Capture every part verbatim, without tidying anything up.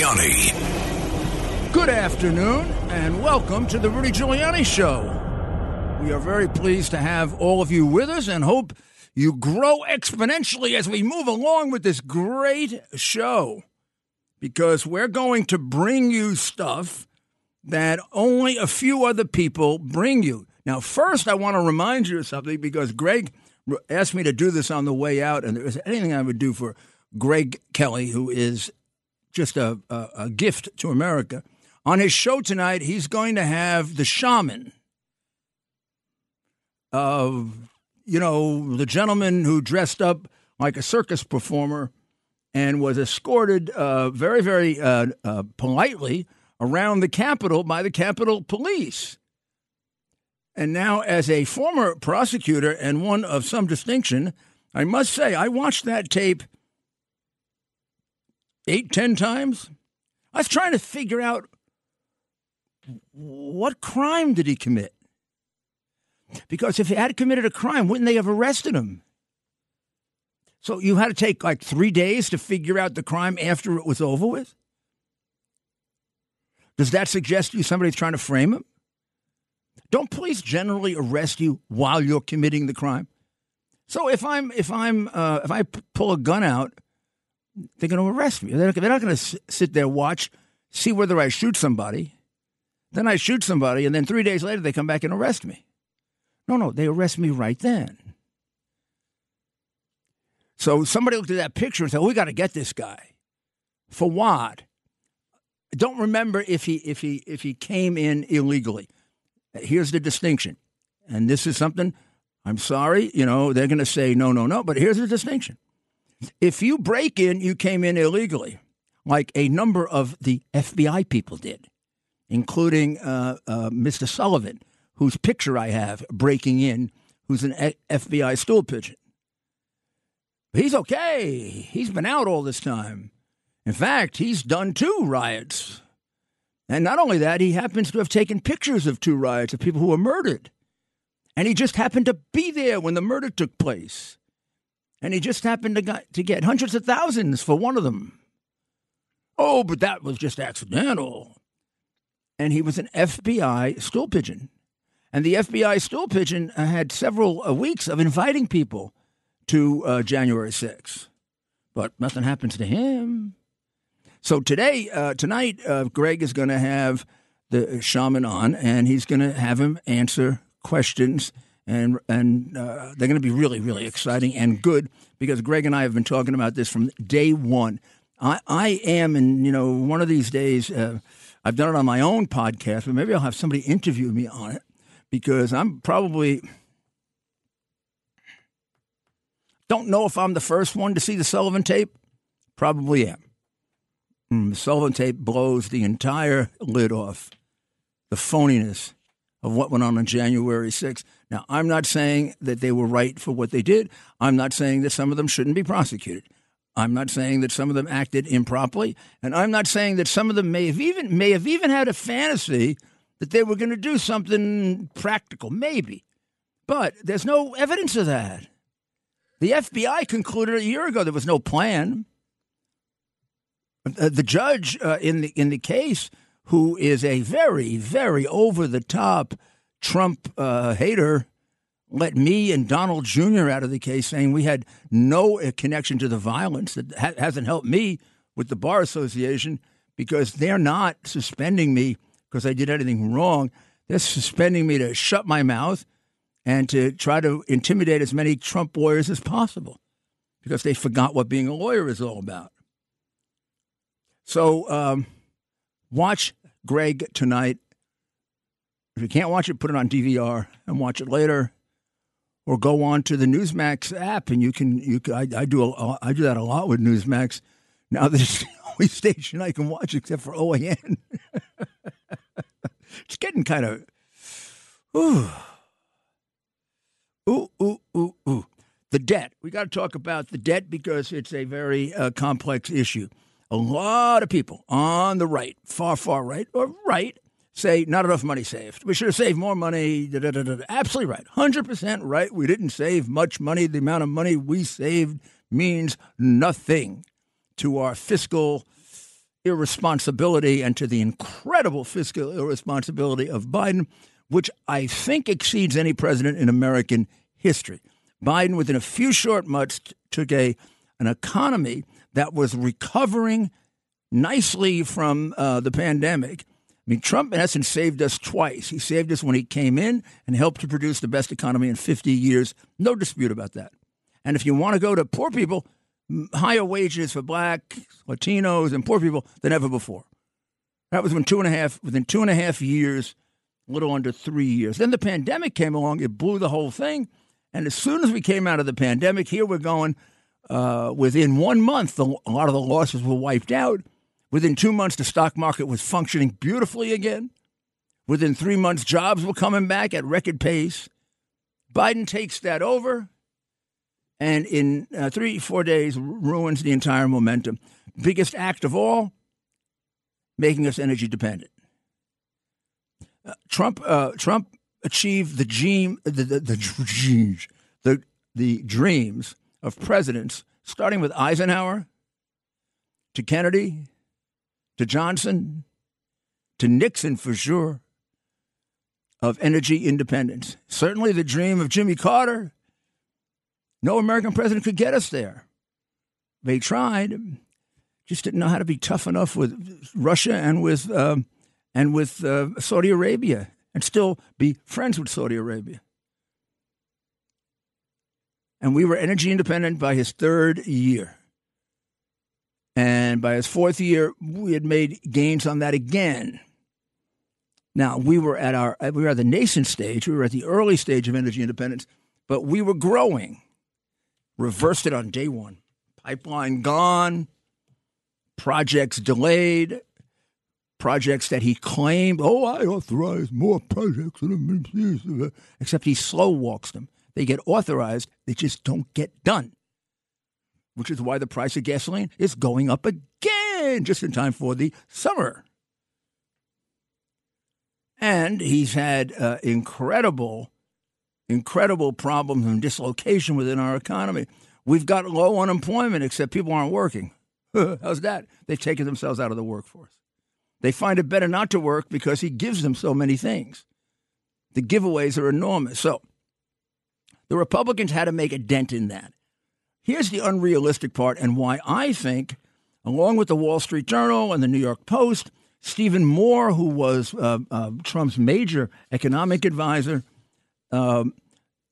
Giuliani. Good afternoon, and welcome to the Rudy Giuliani Show. We are very pleased to have all of you with us and hope you grow exponentially as we move along with this great show, because we're going to bring you stuff that only a few other people bring you. Now, first, I want to remind you of something, because Greg asked me to do this on the way out, and there was anything I would do for Greg Kelly, who is just a, a, a gift to America. On his show tonight, he's going to have the shaman of, you know, the gentleman who dressed up like a circus performer and was escorted uh, very, very uh, uh, politely around the Capitol by the Capitol Police. And now, as a former prosecutor and one of some distinction, I must say I watched that tape eight, ten times. I was trying to figure out, what crime did he commit? Because if he had committed a crime, wouldn't they have arrested him? So you had to take like three days to figure out the crime after it was over with? Does that suggest to you somebody's trying to frame him? Don't police generally arrest you while you're committing the crime? So if I'm if I'm uh, if I pull a gun out, they're going to arrest me. They're not, they're not going to sit there, watch, see whether I shoot somebody. Then I shoot somebody, and then three days later they come back and arrest me. No, no, they arrest me right then. So somebody looked at that picture and said, oh, "We got to get this guy." For what? I don't remember if he if he if he came in illegally. Here's the distinction. And this is something, I'm sorry, you know, they're going to say no, no, no. But here's the distinction. If you break in, you came in illegally, like a number of the F B I people did, including uh, uh, Mister Sullivan, whose picture I have breaking in, who's an F B I stool pigeon. But he's okay. He's been out all this time. In fact, he's done two riots. And not only that, he happens to have taken pictures of two riots of people who were murdered. And he just happened to be there when the murder took place. And he just happened to, got, to get hundreds of thousands for one of them. Oh, but that was just accidental. And he was an F B I stool pigeon. And the F B I stool pigeon had several uh, weeks of inviting people to uh, January sixth. But nothing happens to him. So today, uh, tonight, uh, Greg is going to have the shaman on, and he's going to have him answer questions, and and uh, they're going to be really, really exciting and good, because Greg and I have been talking about this from day one. I, I am, and you know, one of these days, uh, I've done it on my own podcast, but maybe I'll have somebody interview me on it, because I'm probably don't know if I'm the first one to see the Sullivan tape. Probably am. Mm, Sullivan tape blows the entire lid off the phoniness of what went on on January sixth. Now, I'm not saying that they were right for what they did. I'm not saying that some of them shouldn't be prosecuted. I'm not saying that some of them acted improperly. And I'm not saying that some of them may have even may have even had a fantasy that they were going to do something practical, maybe. But there's no evidence of that. The F B I concluded a year ago there was no plan. Uh, the judge uh, in the in the case, who is a very, very over-the-top Trump uh, hater, let me and Donald Junior out of the case, saying we had no uh, connection to the violence. That ha- hasn't helped me with the Bar Association, because they're not suspending me because I did anything wrong. They're suspending me to shut my mouth and to try to intimidate as many Trump lawyers as possible, because they forgot what being a lawyer is all about. So um, watch Greg tonight. If you can't watch it, put it on D V R and watch it later, or go on to the Newsmax app, and you can. You can, I, I do a, I do that a lot with Newsmax. Now that it's the only station I can watch except for O A N. It's getting kind of ooh ooh ooh ooh ooh. The debt. We got to talk about the debt, because it's a very uh, complex issue. A lot of people on the right, far, far right, or right, say not enough money saved. We should have saved more money. Da, da, da, da. Absolutely right. one hundred percent right. We didn't save much money. The amount of money we saved means nothing to our fiscal irresponsibility and to the incredible fiscal irresponsibility of Biden, which I think exceeds any president in American history. Biden, within a few short months, took a an economy that was recovering nicely from uh, the pandemic. I mean, Trump, in essence, saved us twice. He saved us when he came in and helped to produce the best economy in fifty years. No dispute about that. And if you want to go to poor people, higher wages for black, Latinos, and poor people than ever before. That was when two and a half, within two and a half years, a little under three years. Then the pandemic came along. It blew the whole thing. And as soon as we came out of the pandemic, here we're going uh, within one month, the, a lot of the losses were wiped out. Within two months, the stock market was functioning beautifully again. Within three months, jobs were coming back at record pace. Biden takes that over and in uh, three, four days ruins the entire momentum. Biggest act of all, making us energy dependent. Uh, Trump uh, Trump achieved the, dream, the, the, the, the, the dreams of presidents, starting with Eisenhower to Kennedy, to Johnson, to Nixon for sure, of energy independence. Certainly the dream of Jimmy Carter. No American president could get us there. They tried, just didn't know how to be tough enough with Russia and with um, and with uh, Saudi Arabia and still be friends with Saudi Arabia. And we were energy independent by his third year. And by his fourth year, we had made gains on that again. Now, we were at our we were at the nascent stage. We were at the early stage of energy independence, but we were growing. Reversed it on day one. Pipeline gone. Projects delayed. Projects that he claimed, oh, I authorized more projects. Except he slow walks them. They get authorized. They just don't get done. Which is why the price of gasoline is going up again just in time for the summer. And he's had uh, incredible, incredible problems and dislocation within our economy. We've got low unemployment, except people aren't working. How's that? They've taken themselves out of the workforce. They find it better not to work because he gives them so many things. The giveaways are enormous. So the Republicans had to make a dent in that. Here's the unrealistic part and why I think, along with the Wall Street Journal and the New York Post, Stephen Moore, who was uh, uh, Trump's major economic advisor, um,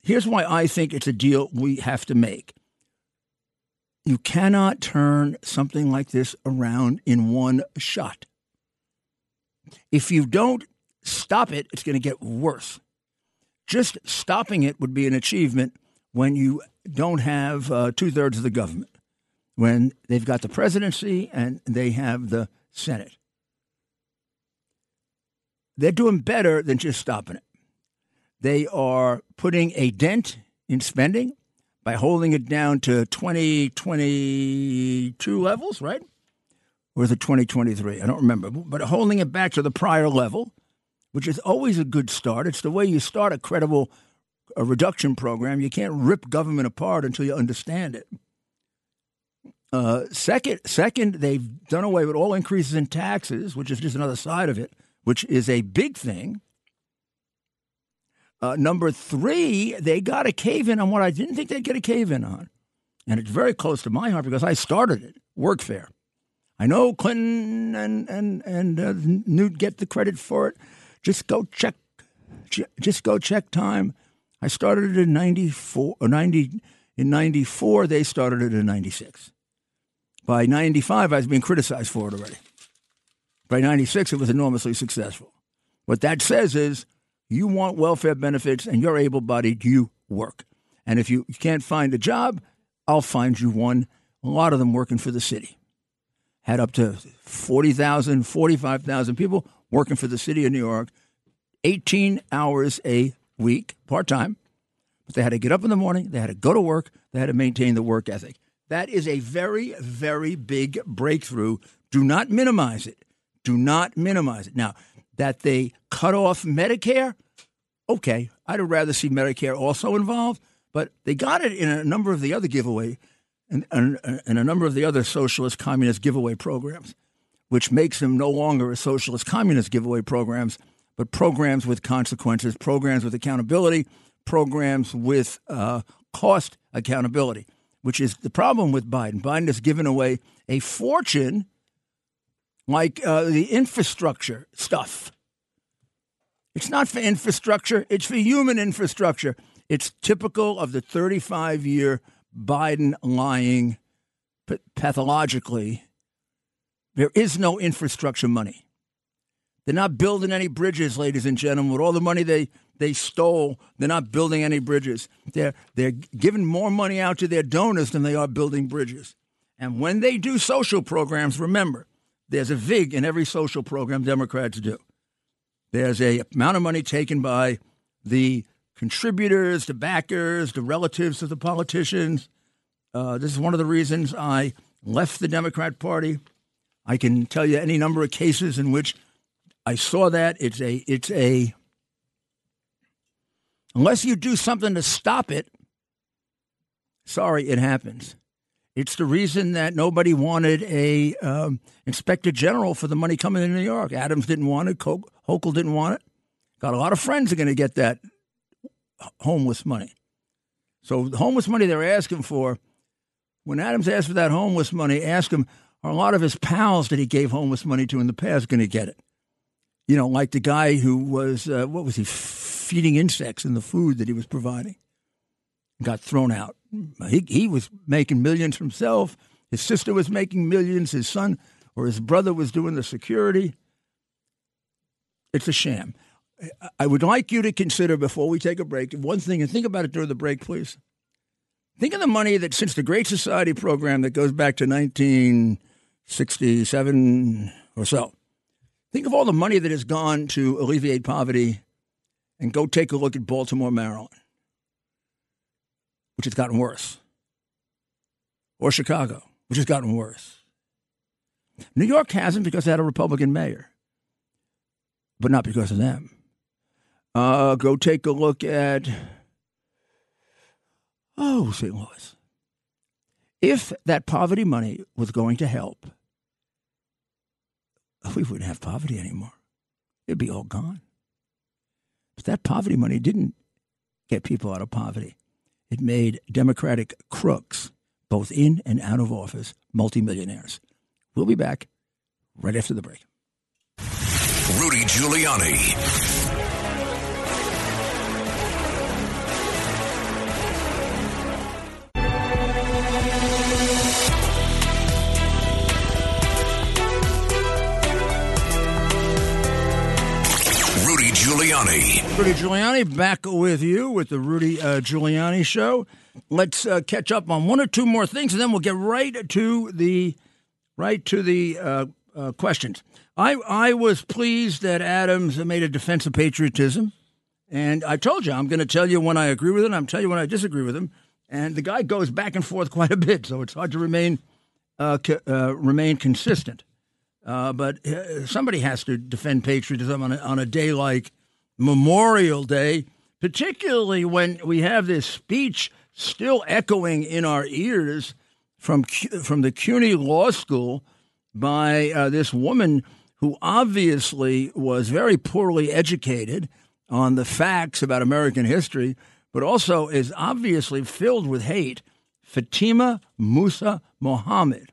here's why I think it's a deal we have to make. You cannot turn something like this around in one shot. If you don't stop it, it's going to get worse. Just stopping it would be an achievement when you don't have uh, two-thirds of the government, when they've got the presidency and they have the Senate. They're doing better than just stopping it. They are putting a dent in spending by holding it down to twenty twenty-two levels, right? Or is it twenty twenty-three? I don't remember. But holding it back to the prior level, which is always a good start. It's the way you start a credible a reduction program. You can't rip government apart until you understand it. Uh, second, second, they've done away with all increases in taxes, which is just another side of it, which is a big thing. Uh, number three, they got a cave in on what I didn't think they'd get a cave in on. And it's very close to my heart because I started it, Workfare. I know Clinton and, and, and uh, Newt get the credit for it. Just go check. Just go check time. I started it in ninety-four. ninety, in ninety-four, they started it in ninety-six. By ninety-five, I was being criticized for it already. By ninety-six, it was enormously successful. What that says is you want welfare benefits and you're able-bodied, you work. And if you can't find a job, I'll find you one. A lot of them working for the city. Had up to forty thousand, forty-five thousand people working for the city of New York, eighteen hours a week, part-time, but they had to get up in the morning, they had to go to work, they had to maintain the work ethic. That is a very, very big breakthrough. Do not minimize it. Do not minimize it. Now, that they cut off Medicare, okay, I'd rather see Medicare also involved, but they got it in a number of the other giveaway and, and, and a number of the other socialist, communist giveaway programs. which makes them no longer a socialist communist giveaway programs, but programs with consequences, programs with accountability, programs with uh, cost accountability, which is the problem with Biden. Biden has given away a fortune like uh, the infrastructure stuff. It's not for infrastructure. It's for human infrastructure. It's typical of the thirty-five-year Biden lying pathologically. There is no infrastructure money. They're not building any bridges, ladies and gentlemen. With all the money they, they stole, they're not building any bridges. They're, they're giving more money out to their donors than they are building bridges. And when they do social programs, remember, there's a vig in every social program Democrats do. There's a amount of money taken by the contributors, the backers, the relatives of the politicians. Uh, this is one of the reasons I left the Democrat Party. I can tell you any number of cases in which I saw that. It's a, it's a, unless you do something to stop it, sorry, it happens. It's the reason that nobody wanted a um, inspector general for the money coming in New York. Adams didn't want it. Hochul didn't want it. Got a lot of friends are going to get that homeless money. So the homeless money they're asking for, when Adams asked for that homeless money, ask him, are a lot of his pals that he gave homeless money to in the past going to get it? You know, like the guy who was, uh, what was he, feeding insects in the food that he was providing. Got thrown out. He he was making millions himself. His sister was making millions. His son or his brother was doing the security. It's a sham. I would like you to consider before we take a break one thing, and think about it during the break, please. Think of the money that since the Great Society program that goes back to nineteen sixty-seven or so. Think of all the money that has gone to alleviate poverty, and go take a look at Baltimore, Maryland, which has gotten worse, or Chicago, which has gotten worse. New York hasn't because they had a Republican mayor, but not because of them. Uh, go take a look at, oh, Saint Louis. If that poverty money was going to help, we wouldn't have poverty anymore. It'd be all gone. But that poverty money didn't get people out of poverty. It made Democratic crooks, both in and out of office, multimillionaires. We'll be back right after the break. Rudy Giuliani. Giuliani. Rudy Giuliani back with you with the Rudy uh, Giuliani Show. Let's uh, catch up on one or two more things, and then we'll get right to the right to the uh, uh, questions. I I was pleased that Adams made a defense of patriotism, and I told you I'm going to tell you when I agree with him. I'm telling you when I disagree with him, and the guy goes back and forth quite a bit, so it's hard to remain uh, co- uh, remain consistent. Uh, but uh, somebody has to defend patriotism on a, on a day like Memorial Day, particularly when we have this speech still echoing in our ears from from the C U N Y Law School by uh, this woman who obviously was very poorly educated on the facts about American history, but also is obviously filled with hate, Fatima Musa Mohammed,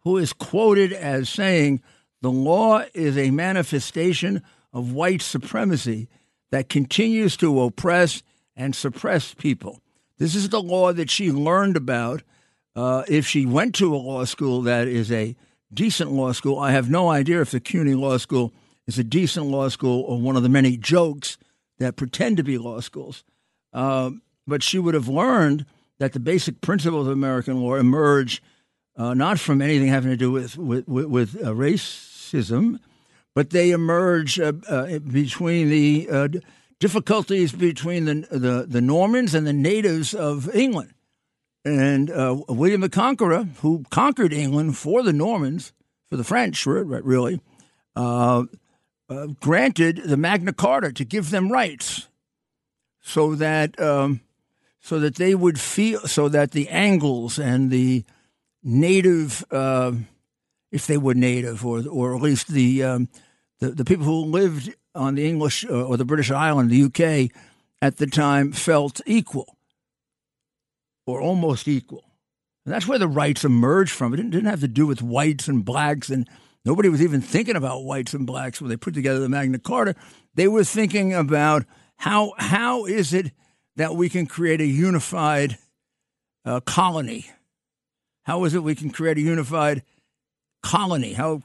who is quoted as saying, "The law is a manifestation of white supremacy that continues to oppress and suppress people." This is the law that she learned about. Uh, if she went to a law school that is a decent law school, I have no idea if the C U N Y Law School is a decent law school or one of the many jokes that pretend to be law schools. Um, but she would have learned that the basic principles of American law emerge Uh, not from anything having to do with with, with, with uh, racism, but they emerge uh, uh, between the uh, difficulties between the, the the Normans and the natives of England. And uh, William the Conqueror, who conquered England for the Normans, for the French, really, uh, uh, granted the Magna Carta to give them rights, so that um, so that they would feel so that the Angles and the Native uh, if they were native, or or at least the um, the, the people who lived on the English uh, or the British island, the U K, at the time felt equal or almost equal. And that's where the rights emerged from. It didn't, didn't have to do with whites and blacks, and nobody was even thinking about whites and blacks when they put together the Magna Carta. They were thinking about how how is it that we can create a unified uh, colony? How is it we can create a unified colony? How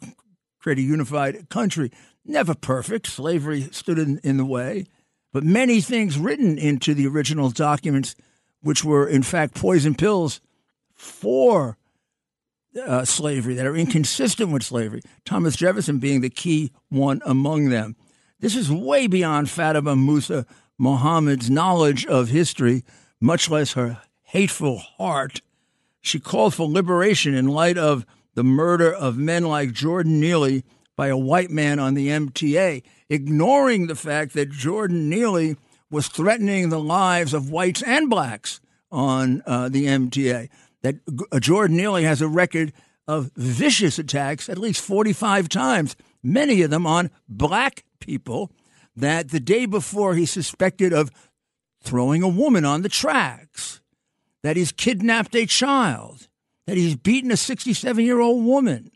create a unified country? Never perfect. Slavery stood in, in the way. But many things written into the original documents, which were, in fact, poison pills for uh, slavery, that are inconsistent with slavery, Thomas Jefferson being the key one among them. This is way beyond Fatima Musa Mohammed's knowledge of history, much less her hateful heart. She called for liberation in light of the murder of men like Jordan Neely by a white man on the M T A, ignoring the fact that Jordan Neely was threatening the lives of whites and blacks on uh, the M T A. That uh, Jordan Neely has a record of vicious attacks, at least forty-five times, many of them on black people, that the day before he suspected of throwing a woman on the tracks, that he's kidnapped a child, that he's beaten a sixty-seven-year-old woman,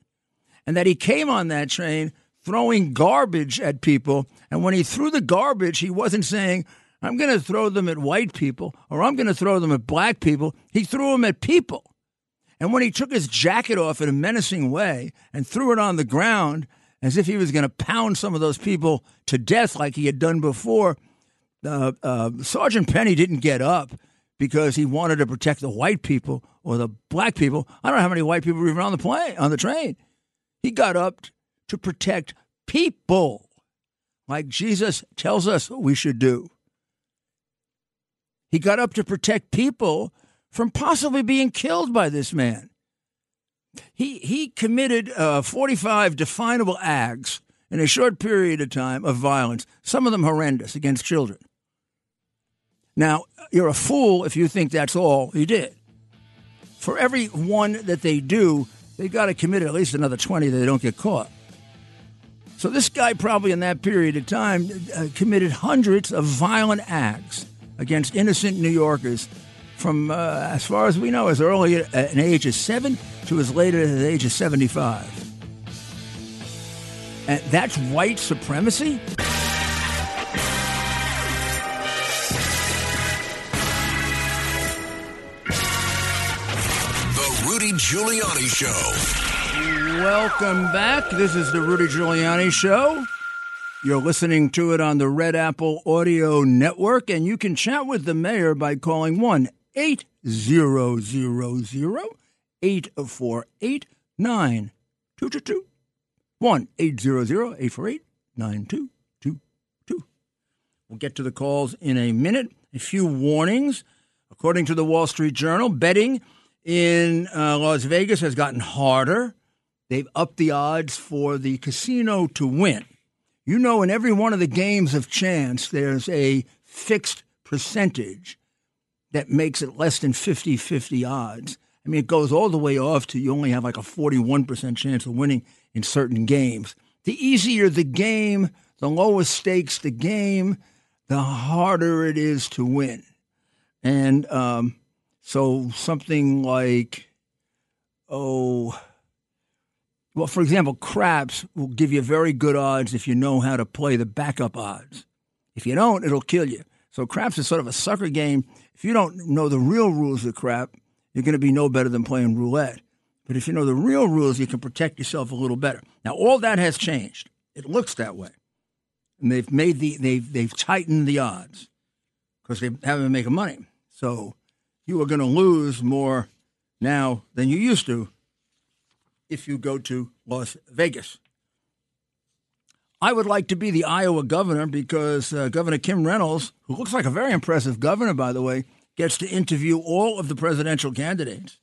and that he came on that train throwing garbage at people. And when he threw the garbage, he wasn't saying, I'm going to throw them at white people or I'm going to throw them at black people. He threw them at people. And when he took his jacket off in a menacing way and threw it on the ground as if he was going to pound some of those people to death like he had done before, uh, uh, Sergeant Penny didn't get up because he wanted to protect the white people or the black people. I don't know how many white people were even on the plane, on the train. He got up to protect people, like Jesus tells us we should do. He got up to protect people from possibly being killed by this man. He he committed uh, forty-five definable acts in a short period of time of violence, some of them horrendous, against children. Now, you're a fool if you think that's all he did. For every one that they do, they got to commit at least another twenty that they don't get caught. So this guy probably in that period of time uh, committed hundreds of violent acts against innocent New Yorkers from, uh, as far as we know, as early at an age of seven to as late as the age of seventy-five. And that's white supremacy? Giuliani Show. Welcome back. This is the Rudy Giuliani Show. You're listening to it on the Red Apple Audio Network, and you can chat with the mayor by calling one eight hundred eight four eight nine two two two. one eight hundred eight four eight nine two two two. We'll get to the calls in a minute. A few warnings. According to the Wall Street Journal, betting in uh, Las Vegas has gotten harder. They've upped the odds for the casino to win. You know, in every one of the games of chance, there's a fixed percentage that makes it less than fifty-fifty odds. I mean, it goes all the way off to you only have like a forty-one percent chance of winning in certain games. The easier the game, the lower stakes the game, the harder it is to win. And, um... So something like, oh, well, for example, craps will give you very good odds if you know how to play the backup odds. If you don't, it'll kill you. So craps is sort of a sucker game. If you don't know the real rules of crap, you're going to be no better than playing roulette. But if you know the real rules, you can protect yourself a little better. Now, all that has changed. It looks that way. And they've made the they've they've tightened the odds because they haven't been making money. So you are going to lose more now than you used to if you go to Las Vegas. I would like to be the Iowa governor because uh, Governor Kim Reynolds, who looks like a very impressive governor, by the way, gets to interview all of the presidential candidates.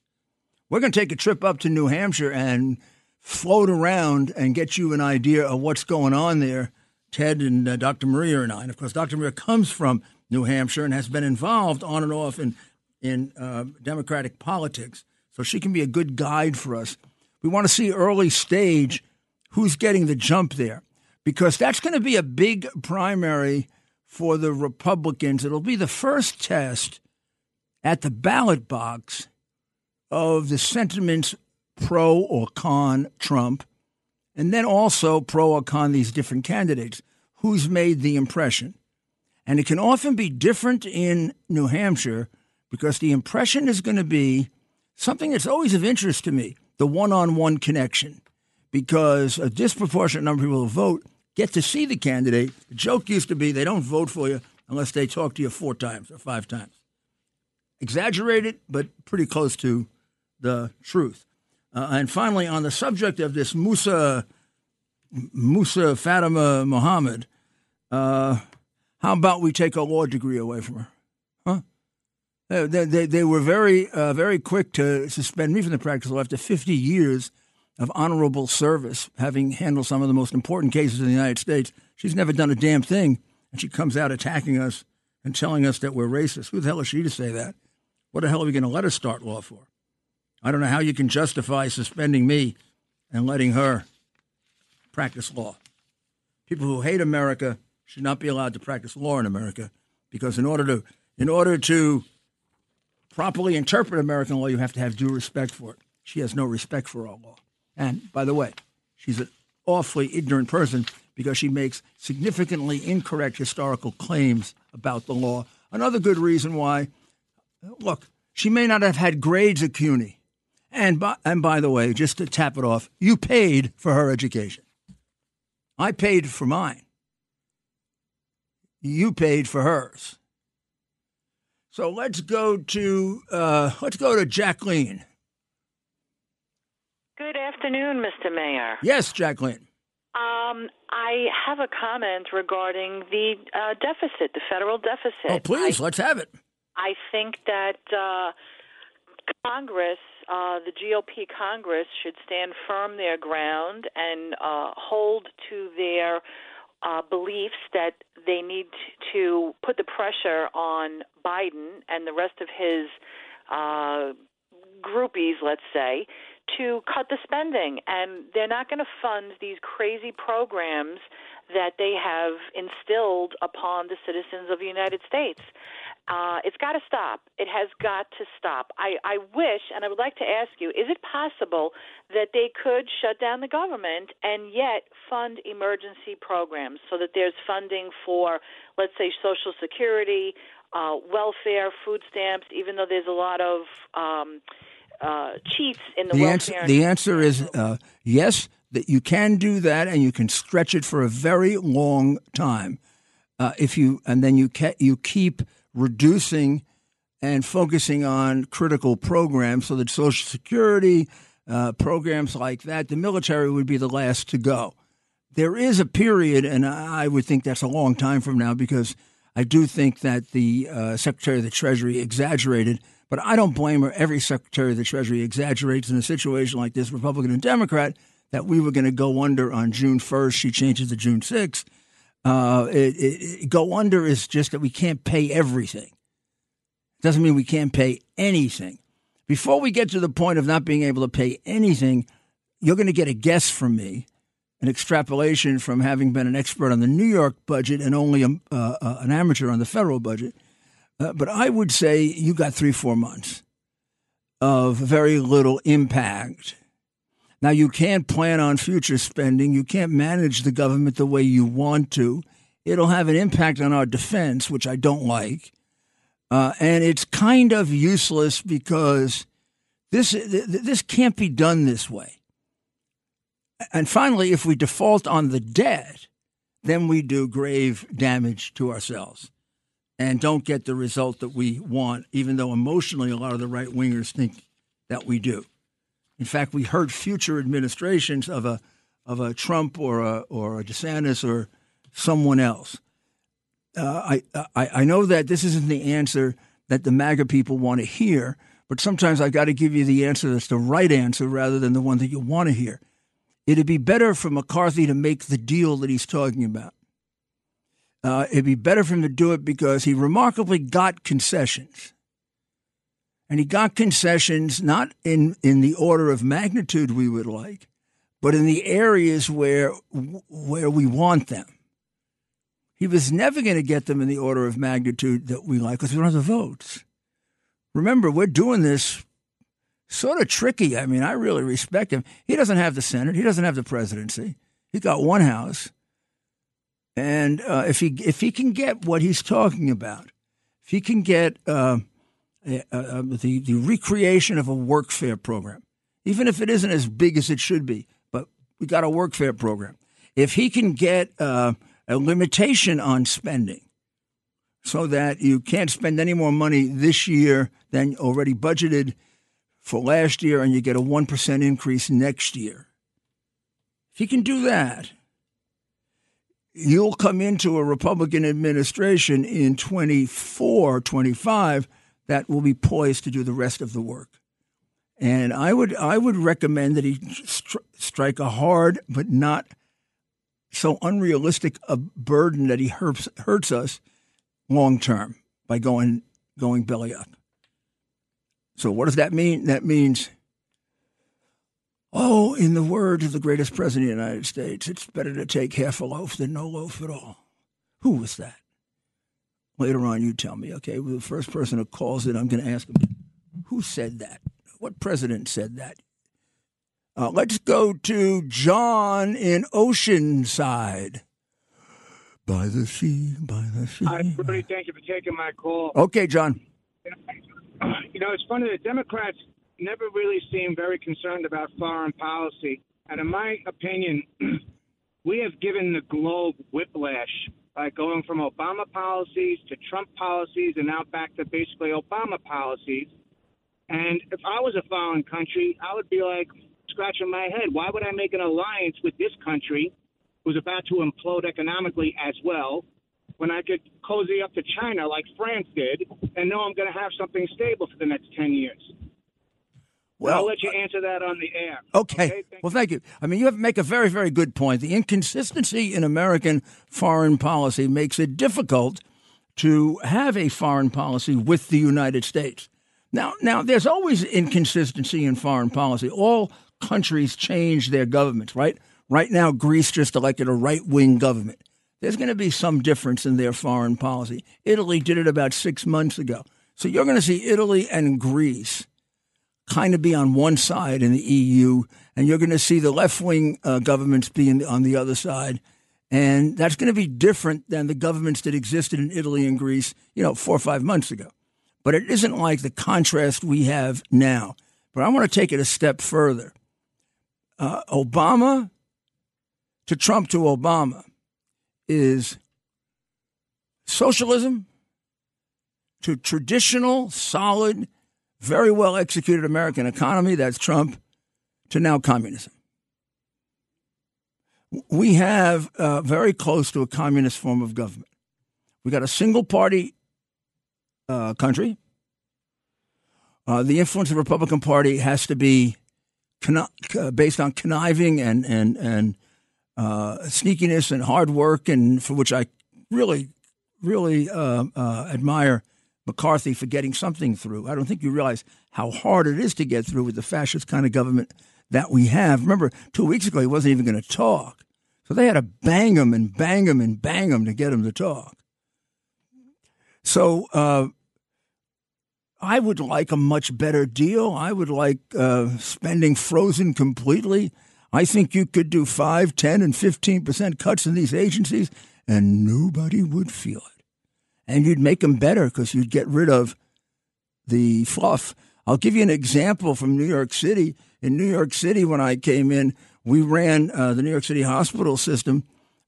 We're going to take a trip up to New Hampshire and float around and get you an idea of what's going on there, Ted and uh, Doctor Maria and I. And, of course, Doctor Maria comes from New Hampshire and has been involved on and off in in uh, Democratic politics, so she can be a good guide for us. We want to see early stage who's getting the jump there, because that's going to be a big primary for the Republicans. It'll be the first test at the ballot box of the sentiments pro or con Trump, and then also pro or con these different candidates. Who's made the impression? And it can often be different in New Hampshire, because the impression is going to be something that's always of interest to me, the one-on-one connection, because a disproportionate number of people who vote get to see the candidate. The joke used to be they don't vote for you unless they talk to you four times or five times. Exaggerated, but pretty close to the truth. Uh, and finally, on the subject of this Musa, Musa Fatima Mohammed, uh, how about we take a law degree away from her? Huh? They, they, they were very, uh, very quick to suspend me from the practice of law after fifty years of honorable service, having handled some of the most important cases in the United States. She's never done a damn thing, and she comes out attacking us and telling us that we're racist. Who the hell is she to say that? What the hell are we going to let her start law for? I don't know how you can justify suspending me and letting her practice law. People who hate America should not be allowed to practice law in America, because in order to in order to properly interpret American law, you have to have due respect for it. She has no respect for our law. And, by the way, she's an awfully ignorant person, because she makes significantly incorrect historical claims about the law. Another good reason why, look, she may not have had grades at CUNY. And by, and by the way, just to tap it off, you paid for her education. I paid for mine. You paid for hers. So let's go to uh, let's go to Jacqueline. Good afternoon, Mister Mayor. Yes, Jacqueline. Um, I have a comment regarding the uh, deficit, the federal deficit. Oh, please, I, let's have it. I think that uh, Congress, uh, the G O P Congress, should stand firm their ground and uh, hold to their uh, beliefs that they need to put the pressure on Biden and the rest of his uh, groupies, let's say, to cut the spending. And they're not going to fund these crazy programs that they have instilled upon the citizens of the United States. Uh, it's got to stop. It has got to stop. I, I wish, and I would like to ask you, is it possible that they could shut down the government and yet fund emergency programs so that there's funding for, let's say, Social Security, uh, welfare, food stamps, even though there's a lot of um, uh, cheats in the, the welfare? Answer, and- the answer is uh, yes, that you can do that, and you can stretch it for a very long time. Uh, if you and then you ca- you keep reducing and focusing on critical programs, so that Social Security, uh, programs like that, the military would be the last to go. There is a period, and I would think that's a long time from now, because I do think that the uh, Secretary of the Treasury exaggerated, but I don't blame her. Every Secretary of the Treasury exaggerates in a situation like this, Republican and Democrat, that we were going to go under on June first. She changed it to June sixth. Uh, it, it, it, go under is just that we can't pay everything. It doesn't mean we can't pay anything. Before we get to the point of not being able to pay anything, you're going to get a guess from me, an extrapolation from having been an expert on the New York budget and only a, uh, uh, an amateur on the federal budget. Uh, but I would say you got three, four months of very little impact. Now, you can't plan on future spending. You can't manage the government the way you want to. It'll have an impact on our defense, which I don't like. Uh, and it's kind of useless, because this this can't be done this way. And finally, if we default on the debt, then we do grave damage to ourselves and don't get the result that we want, even though emotionally a lot of the right wingers think that we do. In fact, we heard future administrations of a of a Trump or a or a DeSantis or someone else. Uh, I, I I know that this isn't the answer that the MAGA people want to hear, but sometimes I got to give you the answer that's the right answer rather than the one that you want to hear. It'd be better for McCarthy to make the deal that he's talking about. Uh, it'd be better for him to do it, because he remarkably got concessions. And he got concessions, not in, in the order of magnitude we would like, but in the areas where where we want them. He was never going to get them in the order of magnitude that we like because we don't have the votes. Remember, we're doing this sort of tricky. I mean, I really respect him. He doesn't have the Senate. He doesn't have the presidency. He got one house. And uh, if he if he can get what he's talking about, if he can get uh, a, a, the, the recreation of a workfare program, even if it isn't as big as it should be, but we got a workfare program. If he can get uh, a limitation on spending so that you can't spend any more money this year than already budgeted for last year and you get a one percent increase next year. If he can do that, you'll come into a Republican administration in twenty-four, twenty-five that will be poised to do the rest of the work. And I would I would recommend that he stri- strike a hard but not so unrealistic a burden that he hurts, hurts us long term by going going belly up. So what does that mean? That means, oh, in the words of the greatest president of the United States, it's better to take half a loaf than no loaf at all. Who was that? Later on, you tell me, okay, well, the first person who calls it, I'm going to ask him, who said that? What president said that? Uh, let's go to John in Oceanside. By the sea, by the sea. I really thank you for taking my call. Okay, John. You know, it's funny, the Democrats never really seem very concerned about foreign policy. And in my opinion, we have given the globe whiplash by going from Obama policies to Trump policies and now back to basically Obama policies. And if I was a foreign country, I would be like scratching my head. Why would I make an alliance with this country who's about to implode economically as well, when I could cozy up to China like France did and know I'm going to have something stable for the next ten years? Well, I'll let you answer that on the air. Okay. okay? Thank well, thank you. I mean, you have make a very, very good point. The inconsistency in American foreign policy makes it difficult to have a foreign policy with the United States. Now, now, there's always inconsistency in foreign policy. All countries change their governments, right? Right now, Greece just elected a right-wing government. There's going to be some difference in their foreign policy. Italy did it about six months ago. So you're going to see Italy and Greece kind of be on one side in the E U, and you're going to see the left-wing uh, governments be on the other side. And that's going to be different than the governments that existed in Italy and Greece, you know, four or five months ago. But it isn't like the contrast we have now. But I want to take it a step further. Uh, Obama to Trump to Obama is socialism to traditional, solid, very well-executed American economy, that's Trump, to now communism. We have uh, very close to a communist form of government. We got a single-party Uh, country. Uh, the influence of the Republican Party has to be conn- uh, based on conniving and and and uh, sneakiness and hard work, and for which I really, really uh, uh, admire McCarthy for getting something through. I don't think you realize how hard it is to get through with the fascist kind of government that we have. Remember, two weeks ago he wasn't even going to talk, so they had to bang him and bang him and bang him to get him to talk. So. Uh, I would like a much better deal. I would like uh, spending frozen completely. I think you could do five, ten, and fifteen percent cuts in these agencies, and nobody would feel it. And you'd make them better because you'd get rid of the fluff. I'll give you an example from New York City. In New York City, when I came in, we ran uh, the New York City hospital system.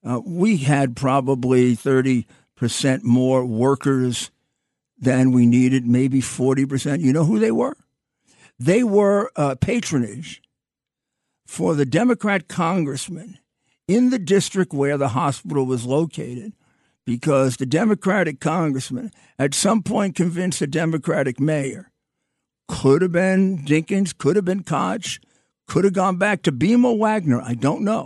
Uh, we had probably thirty percent more workers than we needed, maybe forty percent. You know who they were? They were uh, patronage for the Democrat congressman in the district where the hospital was located, because the Democratic congressman at some point convinced the Democratic mayor, could have been Dinkins, could have been Koch, could have gone back to Beamer Wagner, I don't know,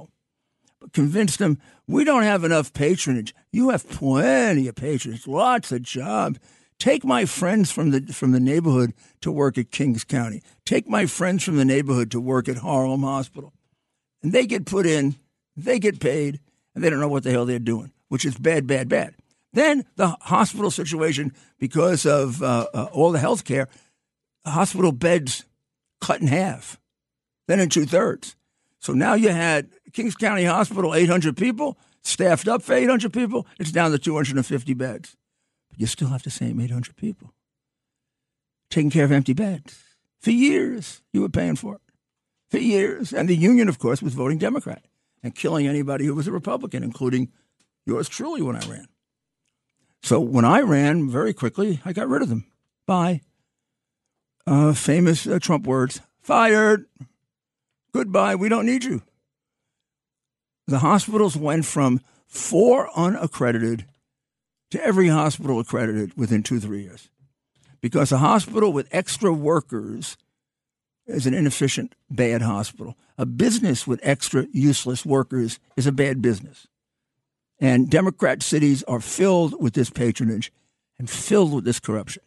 but convinced them, we don't have enough patronage. You have plenty of patronage, lots of jobs. Take my friends from the from the neighborhood to work at Kings County. Take my friends from the neighborhood to work at Harlem Hospital. And they get put in, they get paid, and they don't know what the hell they're doing, which is bad, bad, bad. Then the hospital situation, because of uh, uh, all the health care, hospital beds cut in half, then in two-thirds. So now you had Kings County Hospital, eight hundred people, staffed up for eight hundred people. It's down to two hundred fifty beds. But you still have the same eight hundred people taking care of empty beds. For years, you were paying for it. For years. And the union, of course, was voting Democrat and killing anybody who was a Republican, including yours truly when I ran. So when I ran, very quickly, I got rid of them. Bye. Uh, famous uh, Trump words. Fired. Goodbye. We don't need you. The hospitals went from four unaccredited to every hospital accredited within two, three years. Because a hospital with extra workers is an inefficient, bad hospital. A business with extra useless workers is a bad business. And Democrat cities are filled with this patronage and filled with this corruption.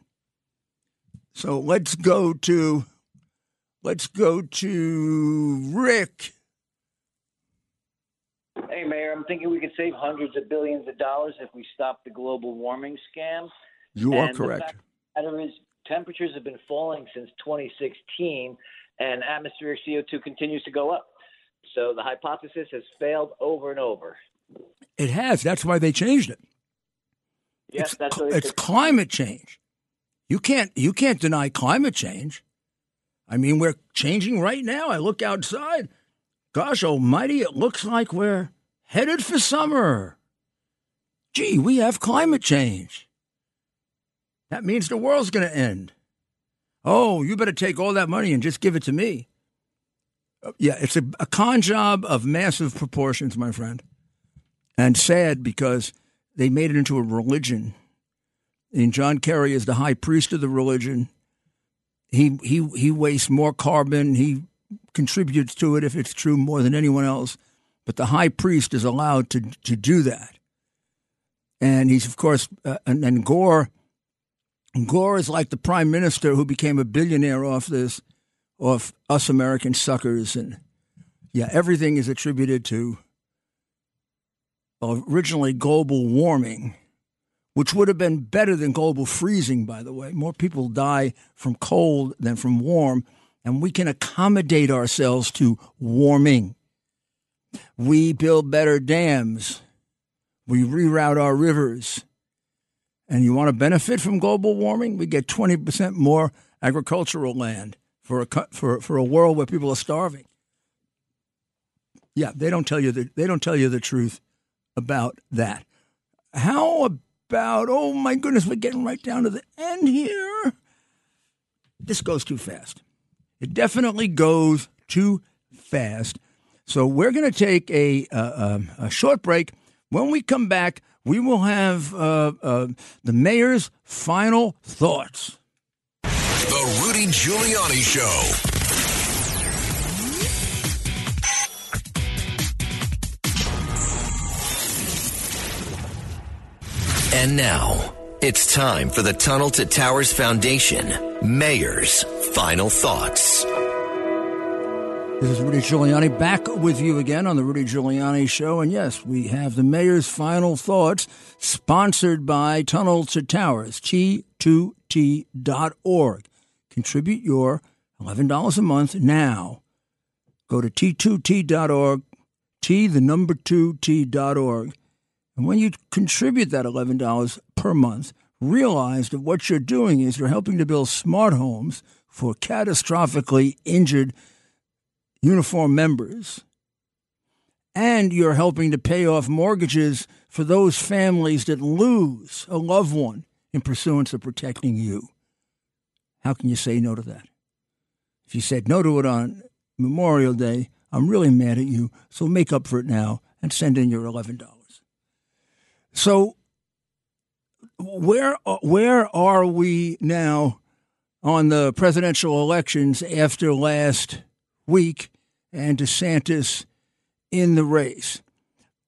So let's go to, let's go to Rick. Hey, Mayor, I'm thinking we could save hundreds of billions of dollars if we stop the global warming scam. You are and correct. The fact of the matter is, temperatures have been falling since twenty sixteen, and atmospheric C O two continues to go up. So the hypothesis has failed over and over. It has. That's why they changed it. Yes, it's, that's what it's climate change. You can't you can't deny climate change. I mean, we're changing right now. I look outside. Gosh almighty, it looks like we're headed for summer. Gee, we have climate change. That means the world's going to end. Oh, you better take all that money and just give it to me. Yeah, it's a, a con job of massive proportions, my friend. And sad because they made it into a religion. And John Kerry is the high priest of the religion. He he he wastes more carbon. He contributes to it, if it's true, more than anyone else. But the high priest is allowed to, to do that. And he's, of course, uh, and, and Gore, Gore is like the prime minister who became a billionaire off this, off us American suckers. And yeah, everything is attributed to originally global warming, which would have been better than global freezing, by the way. More people die from cold than from warm, and we can accommodate ourselves to warming. We build better dams. We reroute our rivers. And you want to benefit from global warming? We get twenty percent more agricultural land for a, for, for a world where people are starving. Yeah, they don't tell you the, they don't tell you the truth about that. How about... About, oh, my goodness, we're getting right down to the end here. This goes too fast. It definitely goes too fast. So we're going to take a, uh, um, a short break. When we come back, we will have uh, uh, the mayor's final thoughts. The Rudy Giuliani Show. And now, it's time for the Tunnel to Towers Foundation Mayor's Final Thoughts. This is Rudy Giuliani back with you again on the Rudy Giuliani Show. And yes, we have the Mayor's Final Thoughts sponsored by Tunnel to Towers, T two T dot org. Contribute your eleven dollars a month now. Go to T two T dot org, T the number two, T dot org. And when you contribute that eleven dollars per month, realize that what you're doing is you're helping to build smart homes for catastrophically injured uniformed members. And you're helping to pay off mortgages for those families that lose a loved one in pursuance of protecting you. How can you say no to that? If you said no to it on Memorial Day, I'm really mad at you, so make up for it now and send in your eleven dollars. So where where are we now on the presidential elections after last week and DeSantis in the race?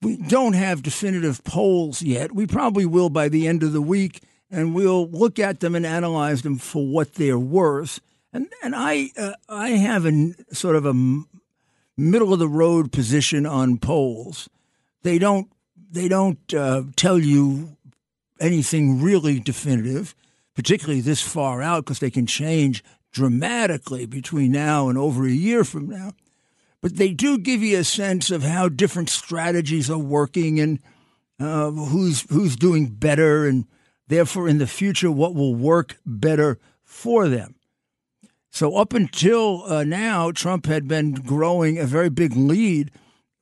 We don't have definitive polls yet. We probably will by the end of the week, and we'll look at them and analyze them for what they're worth. And and I uh, I have a sort of a middle of the road position on polls. They don't they don't uh, tell you anything really definitive, particularly this far out, because they can change dramatically between now and over a year from now. But they do give you a sense of how different strategies are working and uh, who's who's doing better, and therefore in the future what will work better for them. So up until uh, now, Trump had been growing a very big lead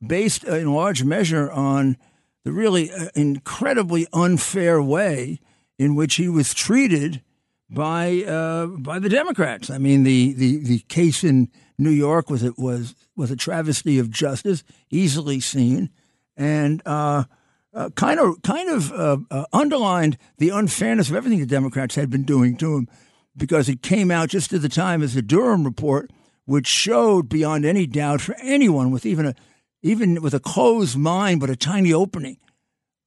based in large measure on the really incredibly unfair way in which he was treated by uh, by the Democrats. I mean, the, the, the case in New York was it was was a travesty of justice, easily seen, and uh, uh, kind of kind of uh, uh, underlined the unfairness of everything the Democrats had been doing to him, because it came out just at the time as the Durham Report, which showed beyond any doubt for anyone with even a even with a closed mind but a tiny opening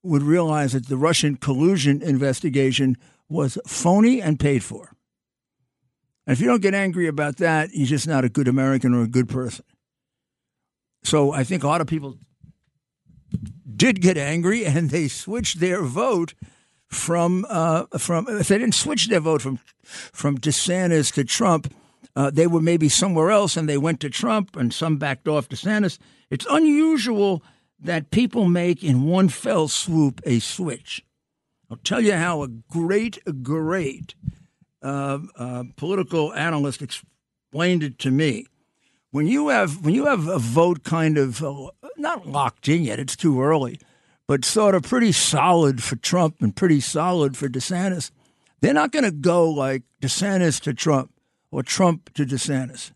would realize that the Russian collusion investigation was phony and paid for. And if you don't get angry about that, you're just not a good American or a good person. So I think a lot of people did get angry, and they switched their vote from uh, from if they didn't switch their vote from from DeSantis to Trump, uh, they were maybe somewhere else, and they went to Trump, and some backed off DeSantis. It's unusual that people make in one fell swoop a switch. I'll tell you how a great, great uh, uh, political analyst explained it to me. When you have when you have a vote kind of uh, not locked in yet, it's too early, but sort of pretty solid for Trump and pretty solid for DeSantis, they're not going to go like DeSantis to Trump or Trump to DeSantis,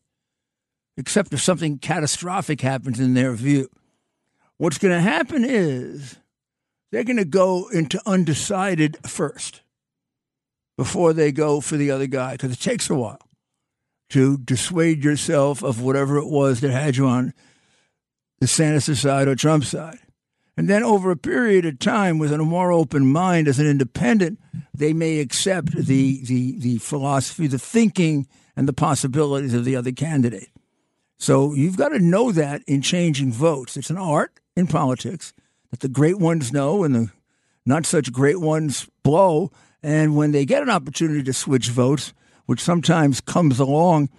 except if something catastrophic happens in their view. What's going to happen is they're going to go into undecided first before they go for the other guy, because it takes a while to dissuade yourself of whatever it was that had you on DeSantis' side or Trump's side. And then over a period of time, with a more open mind as an independent, they may accept the, the, the philosophy, the thinking, and the possibilities of the other candidate. So you've got to know that in changing votes. It's an art in politics that the great ones know and the not such great ones blow. And when they get an opportunity to switch votes, which sometimes comes along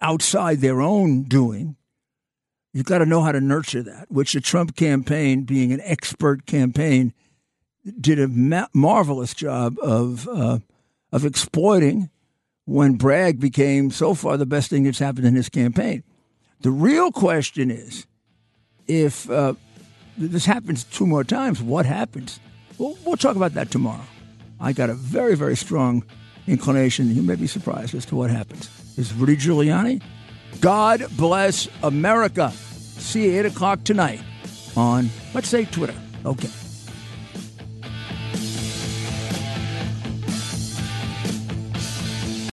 outside their own doing, you've got to know how to nurture that, which the Trump campaign, being an expert campaign, did a ma- marvelous job of uh, of exploiting when Bragg became, so far, the best thing that's happened in his campaign. The real question is, if uh, this happens two more times, what happens? Well, we'll talk about that tomorrow. I got a very, very strong inclination. You may be surprised as to what happens. This is Rudy Giuliani. God bless America. See you at eight o'clock tonight on, let's say, Twitter. Okay.